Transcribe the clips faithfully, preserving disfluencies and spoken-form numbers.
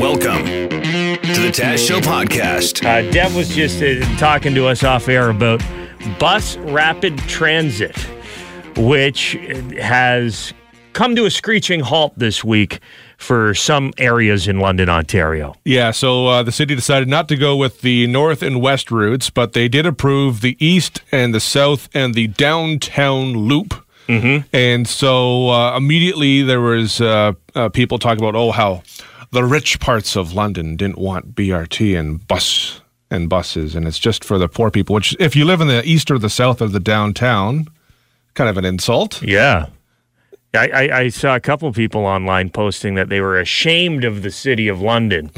Welcome to the Tash Show Podcast. Uh, Dev was just uh, talking to us off air about bus rapid transit, which has come to a screeching halt this week for some areas in London, Ontario. Yeah, so uh, the city decided not to go with the north and west routes, but they did approve the east and the south and the downtown loop. Mm-hmm. And so uh, immediately there was uh, uh, people talking about, oh, how the rich parts of London didn't want B R T and bus and buses, and it's just for the poor people, which if you live in the east or the south of the downtown, kind of an insult. Yeah. I, I, I saw a couple people online posting that they were ashamed of the city of London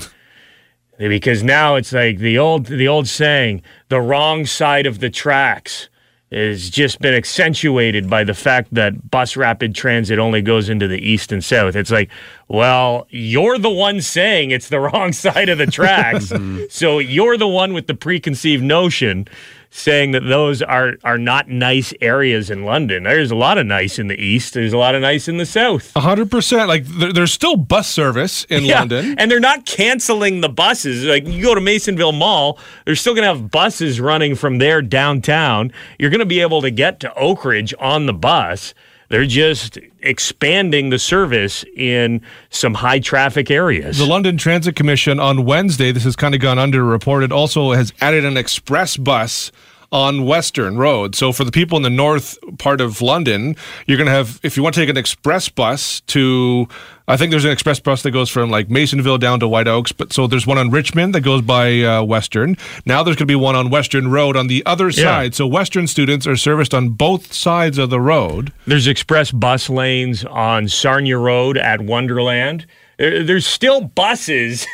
because now it's like the old the old saying, the wrong side of the tracks has just been accentuated by the fact that bus rapid transit only goes into the east and south. It's like, well, you're the one saying it's the wrong side of the tracks. So you're the one with the preconceived notion saying that those are, are not nice areas in London. There's a lot of nice in the east. There's a lot of nice in the south. one hundred percent. Like, there, there's still bus service in yeah, London. And they're not canceling the buses. Like, you go to Masonville Mall, they're still going to have buses running from there downtown. You're going to be able to get to Oak Ridge on the bus. They're just expanding the service in some high-traffic areas. The London Transit Commission on Wednesday, this has kind of gone underreported, also has added an express bus on Western Road. So for the people in the north part of London, you're going to have, if you want to take an express bus to, I think there's an express bus that goes from like Masonville down to White Oaks, but so there's one on Richmond that goes by uh, Western. Now there's going to be one on Western Road on the other yeah. side. So Western students are serviced on both sides of the road. There's express bus lanes on Sarnia Road at Wonderland. There's still buses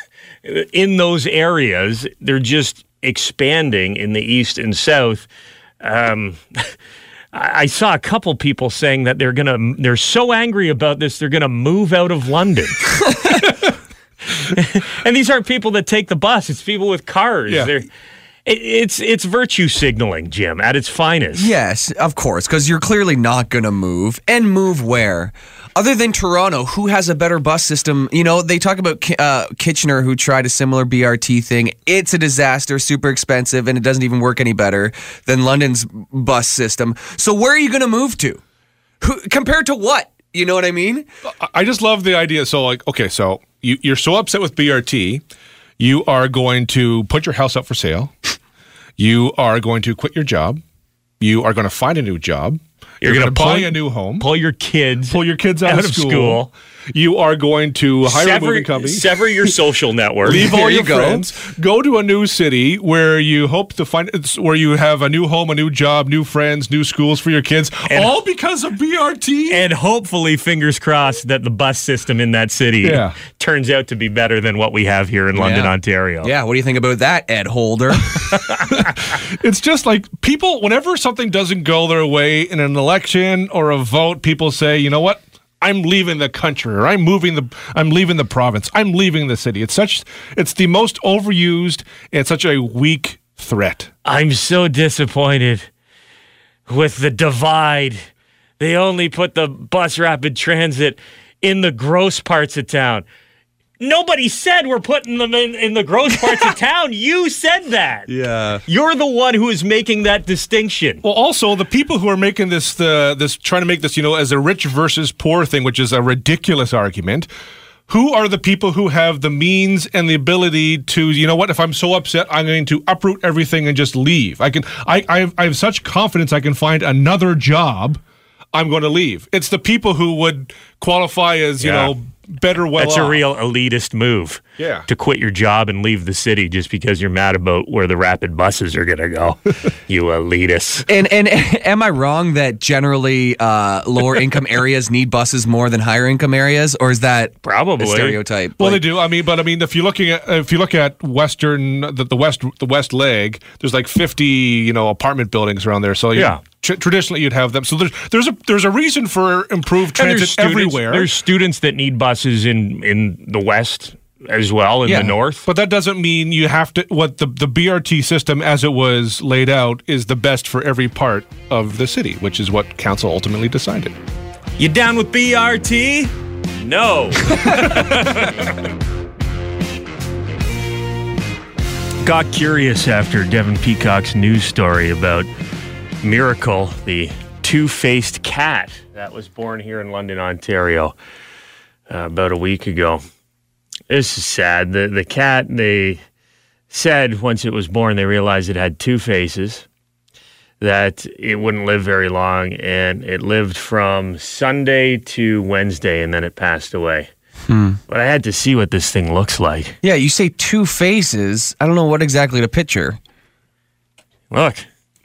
in those areas. They're just expanding in the east and south. Um, I saw a couple people saying that they're gonna, they're so angry about this, they're gonna move out of London. And these aren't people that take the bus; it's people with cars. Yeah. They're, it, it's it's virtue signaling, Jim, at its finest. Yes, of course, because you're clearly not gonna move, and move where? Other than Toronto, who has a better bus system? You know, they talk about uh, Kitchener, who tried a similar B R T thing. It's a disaster, super expensive, and it doesn't even work any better than London's bus system. So where are you going to move to? Who, compared to what? You know what I mean? I just love the idea. So, like, okay, so you, you're so upset with B R T, you are going to put your house up for sale. You are going to quit your job. You are going to find a new job. You're, You're going to buy a new home. Pull your kids. Pull your kids out, out of, of school. school. You are going to hire sever, a movie company. Sever your social network. Leave all your you friends. Go. go to a new city where you hope to find, where you have a new home, a new job, new friends, new schools for your kids, and, all because of B R T. And hopefully, fingers crossed, that the bus system in that city yeah. turns out to be better than what we have here in London, yeah. Ontario. Yeah, what do you think about that, Ed Holder? It's just like people, whenever something doesn't go their way in an election or a vote, people say, you know what? I'm leaving the country, or I'm moving the, I'm leaving the province, I'm leaving the city. It's such, it's the most overused and such a weak threat. I'm so disappointed with the divide. They only put the bus rapid transit in the gross parts of town. Nobody said we're putting them in, in the gross parts of town. You said that. Yeah. You're the one who is making that distinction. Well, also, the people who are making this, uh, this trying to make this, you know, as a rich versus poor thing, which is a ridiculous argument, who are the people who have the means and the ability to, you know what, if I'm so upset, I'm going to uproot everything and just leave. I can, I, I, have, I have such confidence I can find another job. I'm going to leave. It's the people who would qualify as, you yeah. know, better well That's off. A real elitist move. Yeah. To quit your job and leave the city just because you're mad about where the rapid buses are going to go. You elitist. And and am I wrong that generally uh, lower income areas need buses more than higher income areas, or is that probably a stereotype? Well, like, they do. I mean, but I mean, if you're looking at if you look at Western the, the west the west leg, there's like fifty, you know, apartment buildings around there. So yeah. Tr- traditionally, you'd have them. So there's there's a there's a reason for improved transit there's students, everywhere. There's students that need buses in, in the west as well, in yeah, the north. But that doesn't mean you have to. What the the B R T system, as it was laid out, is the best for every part of the city, which is what council ultimately decided. You down with B R T? No. Got curious after Devin Peacock's news story about Miracle, the two-faced cat that was born here in London, Ontario, uh, about a week ago. This is sad. The, the cat, they said once it was born, they realized it had two faces, that it wouldn't live very long, and it lived from Sunday to Wednesday, and then it passed away. Hmm. But I had to see what this thing looks like. Yeah, you say two faces. I don't know what exactly to picture. Look,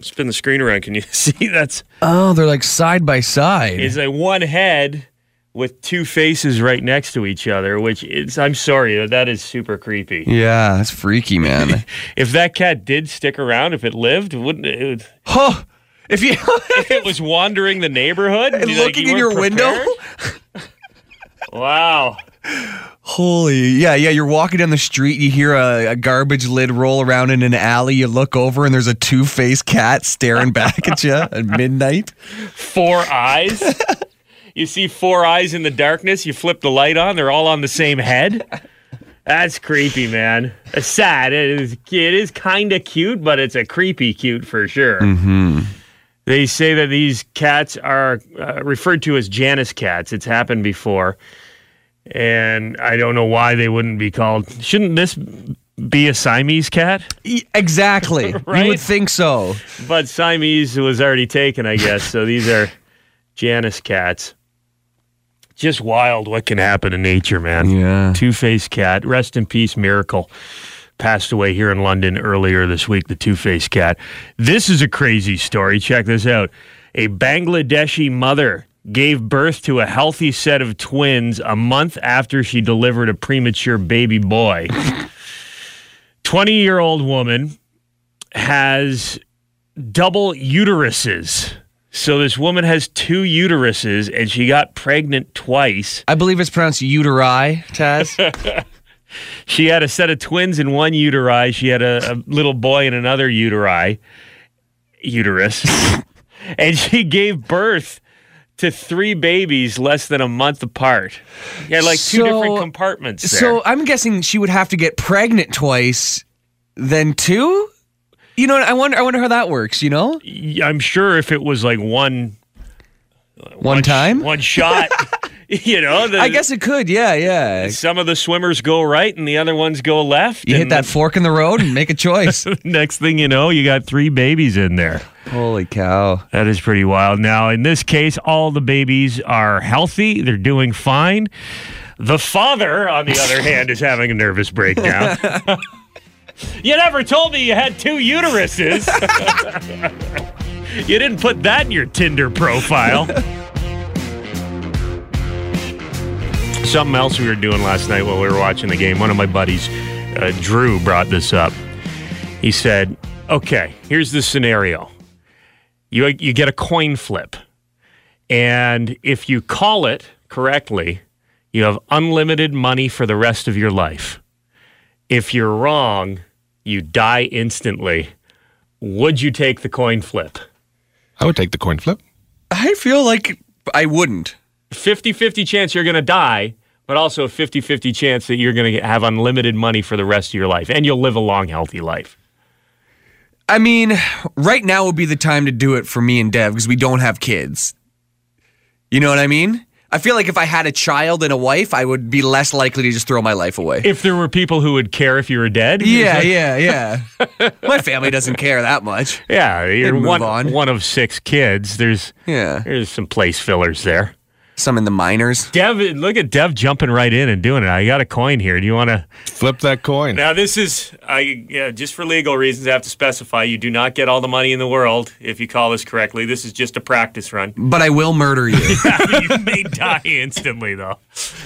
spin the screen around. Can you see that's... Oh, they're like side by side. It's like one head with two faces right next to each other, which is, I'm sorry, that is super creepy. Yeah, that's freaky, man. If that cat did stick around, if it lived, wouldn't it? Would, huh? If you, if it was wandering the neighborhood and looking in your window. Wow. Holy, yeah, yeah, you're walking down the street, you hear a, a garbage lid roll around in an alley, you look over, and there's a two-faced cat staring back at you at midnight. Four eyes. You see four eyes in the darkness, you flip the light on, they're all on the same head. That's creepy, man. It's sad. It is, it is kind of cute, but it's a creepy cute for sure. Mm-hmm. They say that these cats are uh, referred to as Janus cats. It's happened before. And I don't know why they wouldn't be called. Shouldn't this be a Siamese cat? Exactly. Right? You would think so. But Siamese was already taken, I guess. So these are Janus cats. Just wild what can happen in nature, man. Yeah. Two-faced cat. Rest in peace, Miracle. Passed away here in London earlier this week, the two-faced cat. This is a crazy story. Check this out. A Bangladeshi mother gave birth to a healthy set of twins a month after she delivered a premature baby boy. twenty-year-old woman has double uteruses. So this woman has two uteruses, and she got pregnant twice. I believe it's pronounced uteri, Taz. She had a set of twins in one uteri. She had a, a little boy in another uteri, uterus. And she gave birth to three babies less than a month apart. Yeah, like two so, different compartments there. So I'm guessing she would have to get pregnant twice, then two? You know, I wonder I wonder how that works, you know? I'm sure if it was like one... One, one time? Sh- one shot. You know? The, I guess it could, yeah, yeah. Some of the swimmers go right and the other ones go left. You hit that the, fork in the road and make a choice. Next thing you know, you got three babies in there. Holy cow. That is pretty wild. Now, in this case, all the babies are healthy. They're doing fine. The father, on the other hand, is having a nervous breakdown. You never told me you had two uteruses. You didn't put that in your Tinder profile. Something else we were doing last night while we were watching the game, one of my buddies, uh, Drew, brought this up. He said, okay, here's the scenario. You you get a coin flip, and if you call it correctly, you have unlimited money for the rest of your life. If you're wrong, you die instantly. Would you take the coin flip? I would take the coin flip. I feel like I wouldn't. fifty-fifty chance you're going to die, but also a fifty-fifty chance that you're going to have unlimited money for the rest of your life, and you'll live a long, healthy life. I mean, right now would be the time to do it for me and Dev because we don't have kids. You know what I mean? I feel like if I had a child and a wife, I would be less likely to just throw my life away. If there were people who would care if you were dead? Yeah, like... yeah, yeah. My family doesn't care that much. Yeah, you're one, on. one of six kids. There's yeah. there's some place fillers there. Some in the minors. Dev, look at Dev jumping right in and doing it. I got a coin here. Do you want to... Flip that coin. Now, this is... I yeah, just for legal reasons, I have to specify you do not get all the money in the world if you call this correctly. This is just a practice run. But I will murder you. Yeah, you may die instantly, though.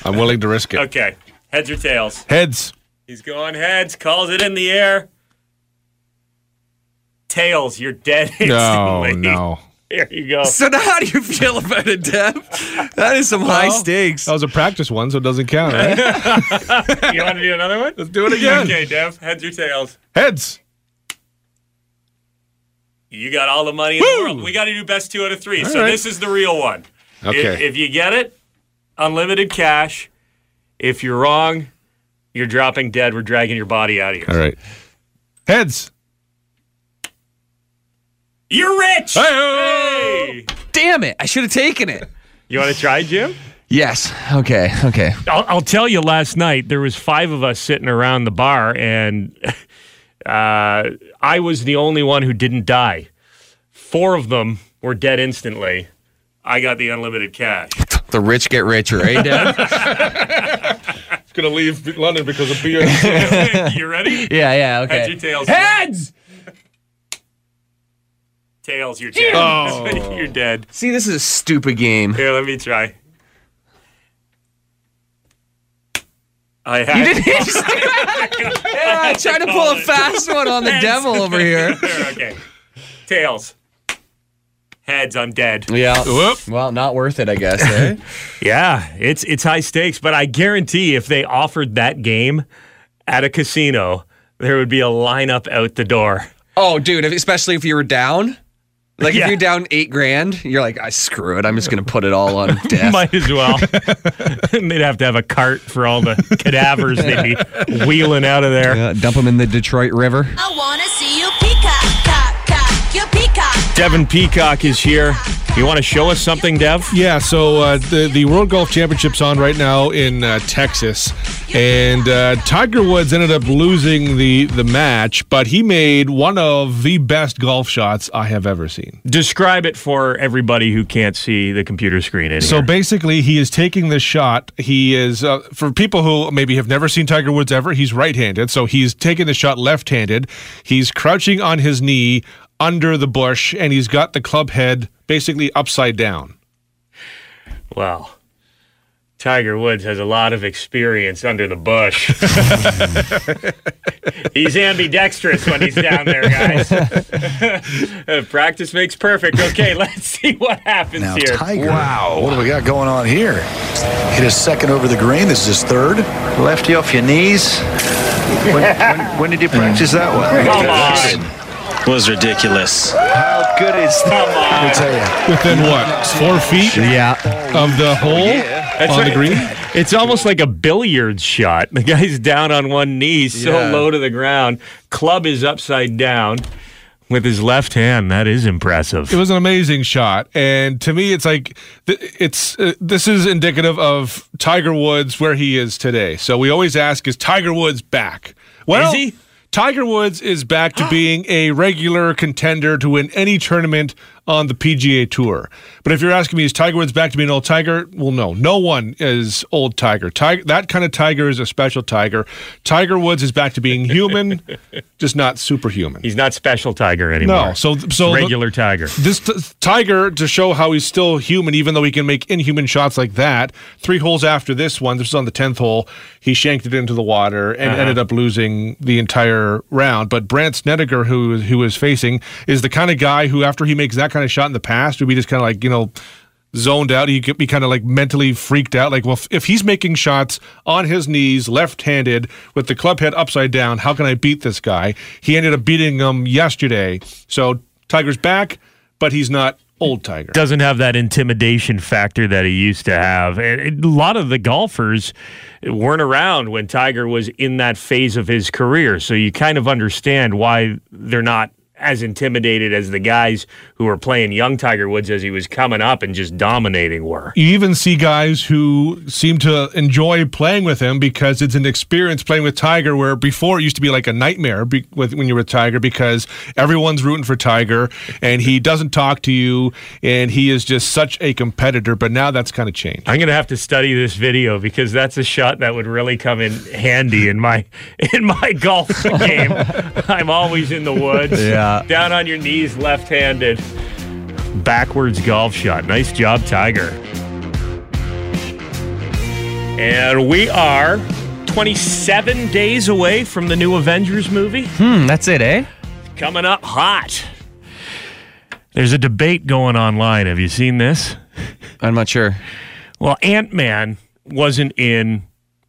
I'm willing to risk it. Okay. Heads or tails? Heads. He's going heads. Calls it in the air. Tails. You're dead instantly. No, no. There you go. So now how do you feel about it, Deb? That is some well, high stakes. That was a practice one, so it doesn't count, eh? You want to do another one? Let's do it again. Okay, Deb. Heads or tails? Heads. You got all the money in Woo! the world. We got to do best two out of three, all so right. This is the real one. Okay. If, if you get it, unlimited cash. If you're wrong, you're dropping dead. We're dragging your body out of here. All right. Heads. You're rich. Hey! Damn it. I should have taken it. You want to try, Jim? Yes. Okay. Okay. I'll, I'll tell you, last night, there was five of us sitting around the bar, and uh, I was the only one who didn't die. Four of them were dead instantly. I got the unlimited cash. The rich get richer, eh, Dad? It's going to leave London because of beer. You ready? Yeah, yeah, okay. Heads, your tails. Heads! Tails, your tails. Oh. You're dead. See, this is a stupid game. Here, let me try. I had you didn't hit. Yeah, trying to pull a fast one on the heads. Devil over here. There, okay. Tails. Heads, I'm dead. Yeah. Whoop. Well, not worth it, I guess. Eh? Yeah, it's it's high stakes, but I guarantee if they offered that game at a casino, there would be a lineup out the door. Oh, dude, especially if you were down. Like, yeah. If you're down eight grand, you're like, I screw it. I'm just going to put it all on death. Might as well. They'd have to have a cart for all the cadavers they'd be wheeling out of there. Yeah, dump them in the Detroit River. I want to see you peacock, cock, cock, your peacock. Devin Peacock is here. You want to show us something, Dev? Yeah, so uh, the, the World Golf Championship's on right now in uh, Texas. And uh, Tiger Woods ended up losing the, the match, but he made one of the best golf shots I have ever seen. Describe it for everybody who can't see the computer screen in so here. So basically, he is taking this shot. He is, uh, for people who maybe have never seen Tiger Woods ever, he's right-handed. So he's taking the shot left-handed. He's crouching on his knee under the bush, and he's got the club head basically upside down. Wow. Tiger Woods has a lot of experience under the bush. He's ambidextrous when he's down there, guys. Practice makes perfect. Okay, let's see what happens now, here. Tiger, wow. What do we got going on here? Hit his second over the green. This is his third. Lefty off your knees. When, when, when did you practice that one? Come on. Was ridiculous. How good is that? I'll tell you. Within what? Four feet yeah. of the hole oh, yeah. That's on right. the green? It's almost like a billiards shot. The guy's down on one knee, so yeah. low to the ground. Club is upside down with his left hand. That is impressive. It was an amazing shot. And to me, it's like, it's uh, this is indicative of Tiger Woods where he is today. So we always ask, is Tiger Woods back? Well, is he? Tiger Woods is back to being a regular contender to win any tournament on the P G A Tour. But if you're asking me, is Tiger Woods back to being an old Tiger? Well, no. No one is old Tiger. Tiger, that kind of Tiger is a special Tiger. Tiger Woods is back to being human, just not superhuman. He's not special Tiger anymore. No. So, so regular the, Tiger. This t- Tiger, to show how he's still human, even though he can make inhuman shots like that, three holes after this one, this was on the tenth hole, he shanked it into the water and uh-huh. ended up losing the entire round. But Brant Snedeker, who, who is facing, is the kind of guy who, after he makes that kind kind of shot in the past would be just kind of like, you know, zoned out. He could be kind of like mentally freaked out. Like, well, if he's making shots on his knees, left-handed, with the club head upside down, how can I beat this guy? He ended up beating him yesterday. So Tiger's back, but he's not old Tiger. Doesn't have that intimidation factor that he used to have. And a lot of the golfers weren't around when Tiger was in that phase of his career. So you kind of understand why they're not as intimidated as the guys who were playing young Tiger Woods as he was coming up and just dominating were. You even see guys who seem to enjoy playing with him because it's an experience playing with Tiger where before it used to be like a nightmare be- with, when you were with Tiger because everyone's rooting for Tiger and he doesn't talk to you and he is just such a competitor, but now that's kind of changed. I'm going to have to study this video because that's a shot that would really come in handy in my, in my golf game. I'm always in the woods. Yeah. Down on your knees, left-handed. Backwards golf shot. Nice job, Tiger. And we are twenty-seven days away from the new Avengers movie. Hmm, that's it, eh? Coming up hot. There's a debate going online. Have you seen this? I'm not sure. Well, Ant-Man wasn't in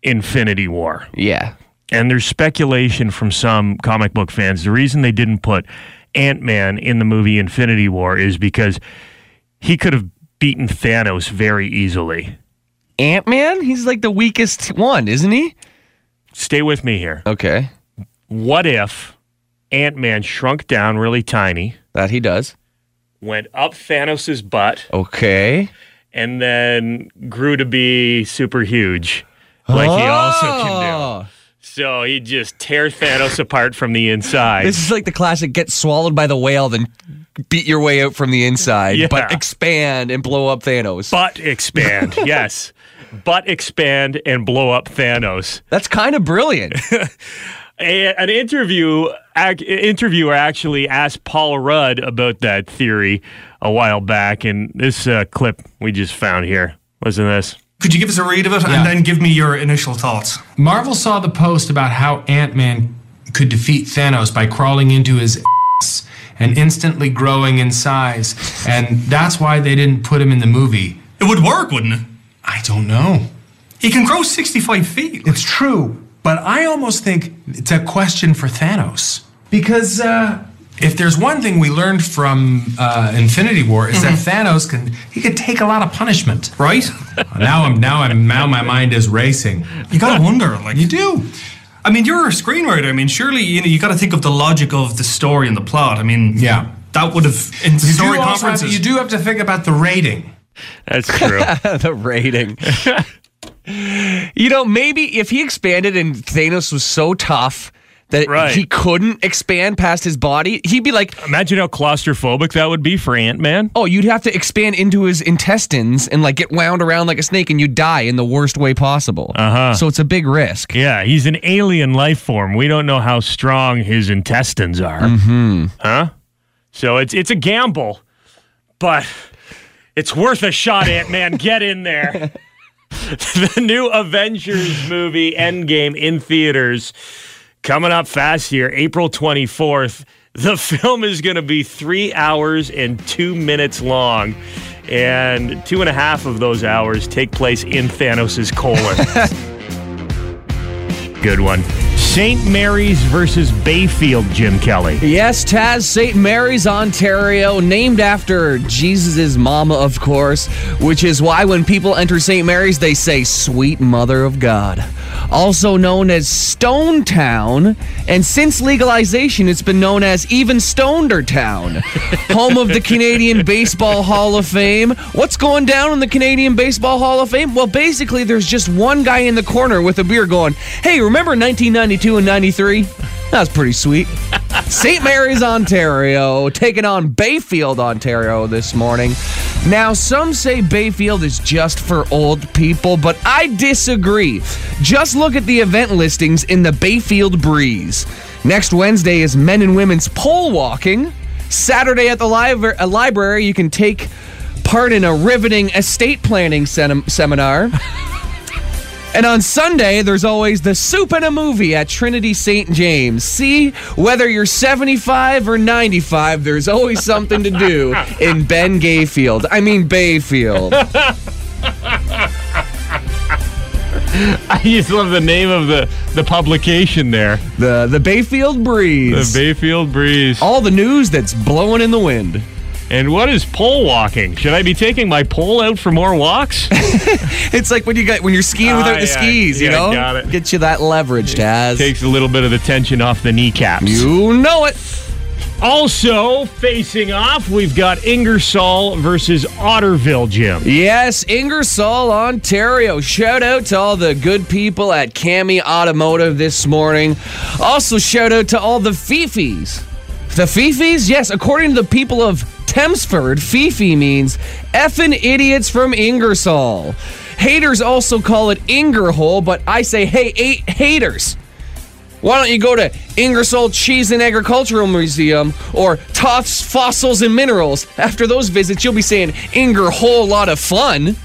Infinity War. Yeah. And there's speculation from some comic book fans. The reason they didn't put Ant-Man in the movie Infinity War is because he could have beaten Thanos very easily. Ant-Man? He's like the weakest one, isn't he? Stay with me here. Okay. What if Ant-Man shrunk down really tiny? That he does. Went up Thanos' butt. Okay. And then grew to be super huge. Like oh. he also can do. So he'd just tear Thanos apart from the inside. This is like the classic get swallowed by the whale, then beat your way out from the inside. Yeah. But expand and blow up Thanos. But expand, yes. But expand and blow up Thanos. That's kind of brilliant. A, an interview ac- interviewer actually asked Paul Rudd about that theory a while back, and this uh, clip we just found here. Listen to this. Could you give us a read of it, yeah. and then give me your initial thoughts? Marvel saw the post about how Ant-Man could defeat Thanos by crawling into his ass and instantly growing in size, and that's why they didn't put him in the movie. It would work, wouldn't it? I don't know. He can grow sixty-five feet. Like. It's true. But I almost think it's a question for Thanos. Because uh, if there's one thing we learned from uh, Infinity War is mm-hmm. that Thanos, can he could take a lot of punishment, right? now I'm now I'm now my mind is racing. You gotta wonder, like you do. I mean, you're a screenwriter. I mean, surely you know you gotta think of the logic of the story and the plot. I mean, yeah, that would have in story conferences. You do have to think about the rating. That's true. The rating. You know, maybe if he expanded and Thanos was so tough that right. he couldn't expand past his body, he'd be like... Imagine how claustrophobic that would be for Ant-Man. Oh, you'd have to expand into his intestines and like get wound around like a snake and you'd die in the worst way possible. Uh-huh. So it's a big risk. Yeah, he's an alien life form. We don't know how strong his intestines are. Mm-hmm. Huh? So it's it's a gamble, but it's worth a shot, Ant-Man. Get in there. The new Avengers movie, Endgame, in theaters, coming up fast here, April twenty-fourth. The film is going to be three hours and two minutes long, and two and a half of those hours take place in Thanos' colon. Good one. Saint Mary's versus Bayfield, Jim Kelly. Yes, Taz, Saint Mary's, Ontario, named after Jesus' mama, of course, which is why when people enter Saint Mary's, they say, Sweet Mother of God. Also known as Stone Town, and since legalization, it's been known as even Stoneder Town. Home of the Canadian Baseball Hall of Fame. What's going down in the Canadian Baseball Hall of Fame? Well, basically, there's just one guy in the corner with a beer going, hey, remember nineteen ninety-two? and ninety-three. That was pretty sweet. Saint Mary's, Ontario, taking on Bayfield, Ontario this morning. Now, some say Bayfield is just for old people, but I disagree. Just look at the event listings in the Bayfield Breeze. Next Wednesday is men and women's pole walking. Saturday at the li- a library, you can take part in a riveting estate planning sen- seminar. And on Sunday, there's always the soup and a movie at Trinity Saint James. See, whether you're seventy-five or ninety-five, there's always something to do in Ben Gayfield. I mean, Bayfield. I just love the name of the, the publication there. The the Bayfield Breeze. The Bayfield Breeze. All the news that's blowing in the wind. And what is pole walking? Should I be taking my pole out for more walks? It's like when you got when you're skiing without ah, the yeah, skis, yeah, you know? Got it. Get you that leverage, Taz. Takes a little bit of the tension off the kneecaps. You know it. Also, facing off, we've got Ingersoll versus Otterville, Jim. Yes, Ingersoll, Ontario. Shout out to all the good people at Cami Automotive this morning. Also, shout out to all the Fifis. The Fifis? Yes, according to the people of Thamesford, Fifi means effing idiots from Ingersoll. Haters also call it Ingerhole, but I say, hey, eight haters, why don't you go to Ingersoll Cheese and Agricultural Museum or Toff's Fossils and Minerals? After those visits, you'll be saying Ingerhole lot of fun.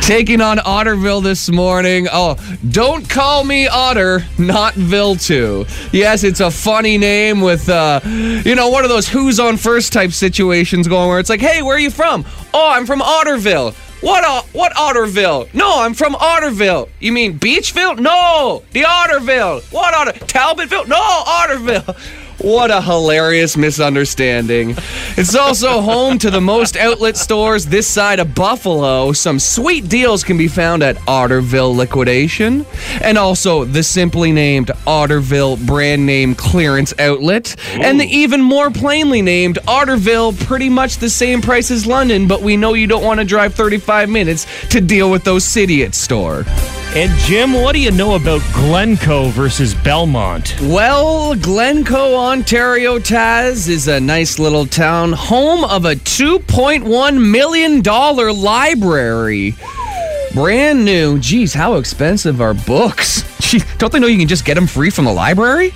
Taking on Otterville this morning. Oh, don't call me Otter, not Ville too. Yes, it's a funny name with, uh, you know, one of those who's on first type situations going where it's like, hey, where are you from? Oh, I'm from Otterville. What uh, What Otterville? No, I'm from Otterville. You mean Beachville? No, the Otterville. What Otter? Talbotville? No, Otterville. What a hilarious misunderstanding. It's also home to the most outlet stores this side of Buffalo. Some sweet deals can be found at Otterville Liquidation and also the simply named Otterville Brand Name Clearance Outlet. Ooh. And the even more plainly named Otterville, pretty much the same price as London, but we know you don't want to drive thirty-five minutes to deal with those Sidiot store. And Jim, what do you know about Glencoe versus Belmont? Well, Glencoe, Ontario, Taz, is a nice little town, home of a two point one million dollars library. Brand new. Geez, how expensive are books? Gee, don't they know you can just get them free from the library?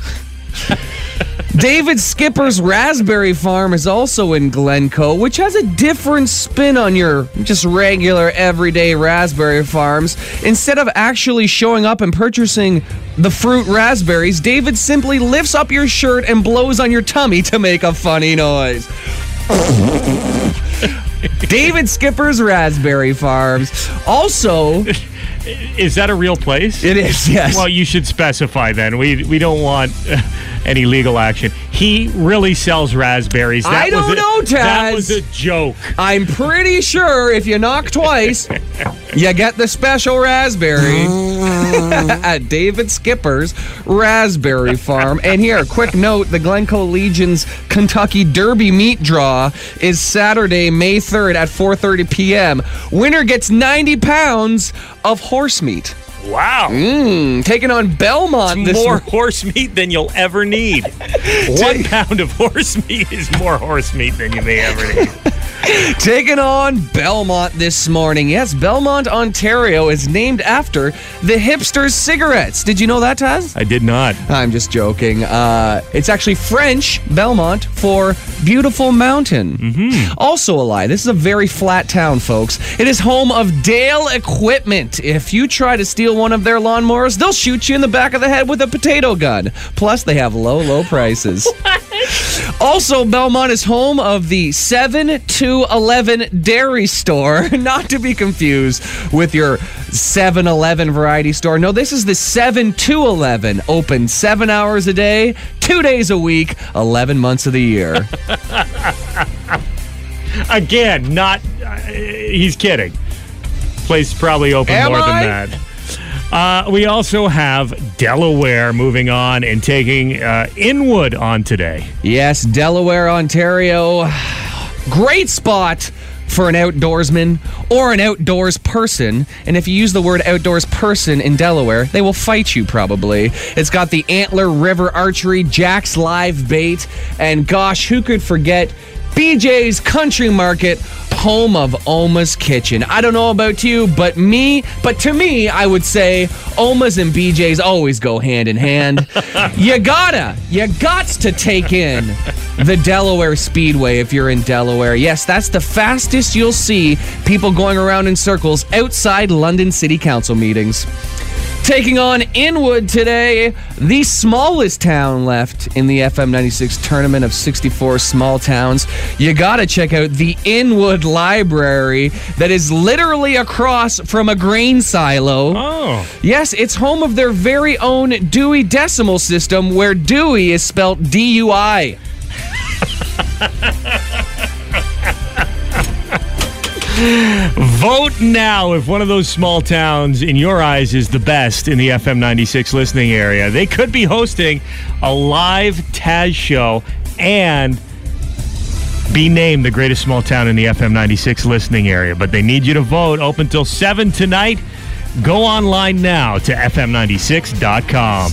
David Skipper's Raspberry Farm is also in Glencoe, which has a different spin on your just regular everyday raspberry farms. Instead of actually showing up and purchasing the fruit raspberries, David simply lifts up your shirt and blows on your tummy to make a funny noise. David Skipper's Raspberry Farms. Also... Is that a real place? It is, yes. Well, you should specify then. We we don't want uh, any legal action. He really sells raspberries. That I don't was a, know, Taz. That was a joke. I'm pretty sure if you knock twice, you get the special raspberry at David Skipper's Raspberry Farm. And here, quick note, the Glencoe Legion's Kentucky Derby meat draw is Saturday, May third at four thirty p.m. Winner gets ninety pounds of horse meat. Wow. Mm, taking on Belmont. It's this more w- horse meat than you'll ever need. One pound of horse meat is more horse meat than you may ever need. Taking on Belmont this morning. Yes, Belmont, Ontario is named after the hipster's cigarettes. Did you know that, Taz? I did not. I'm just joking. Uh, it's actually French, Belmont, for beautiful mountain. Mm-hmm. Also a lie. This is a very flat town, folks. It is home of Dale Equipment. If you try to steal one of their lawnmowers, they'll shoot you in the back of the head with a potato gun. Plus, they have low, low prices. Also, Belmont is home of the seven two eleven Dairy Store, not to be confused with your seven eleven variety store. No, this is the seven two eleven, open seven hours a day, two days a week, eleven months of the year. Again, not, uh, he's kidding. Place probably open Am more I? than that. Uh, we also have Delaware moving on and taking uh, Inwood on today. Yes, Delaware, Ontario. Great spot for an outdoorsman or an outdoors person. And if you use the word outdoors person in Delaware, they will fight you probably. It's got the Antler River Archery, Jack's Live Bait, and gosh, who could forget B J's Country Market, home of Oma's Kitchen. I don't know about you, but me, but to me, I would say Oma's and B J's always go hand in hand. You gotta, you gots to take in the Delaware Speedway if you're in Delaware. Yes, that's the fastest you'll see people going around in circles outside London City Council meetings. Taking on Inwood today, the smallest town left in the F M ninety-six tournament of sixty-four small towns. You gotta check out the Inwood Library that is literally across from a grain silo. Oh. Yes, it's home of their very own Dewey Decimal System, where Dewey is spelled D U I. Vote now if one of those small towns in your eyes is the best in the F M ninety-six listening area. They could be hosting a live Taz show and be named the greatest small town in the F M ninety-six listening area. But they need you to vote. Open till seven tonight. Go online now to F M ninety-six dot com.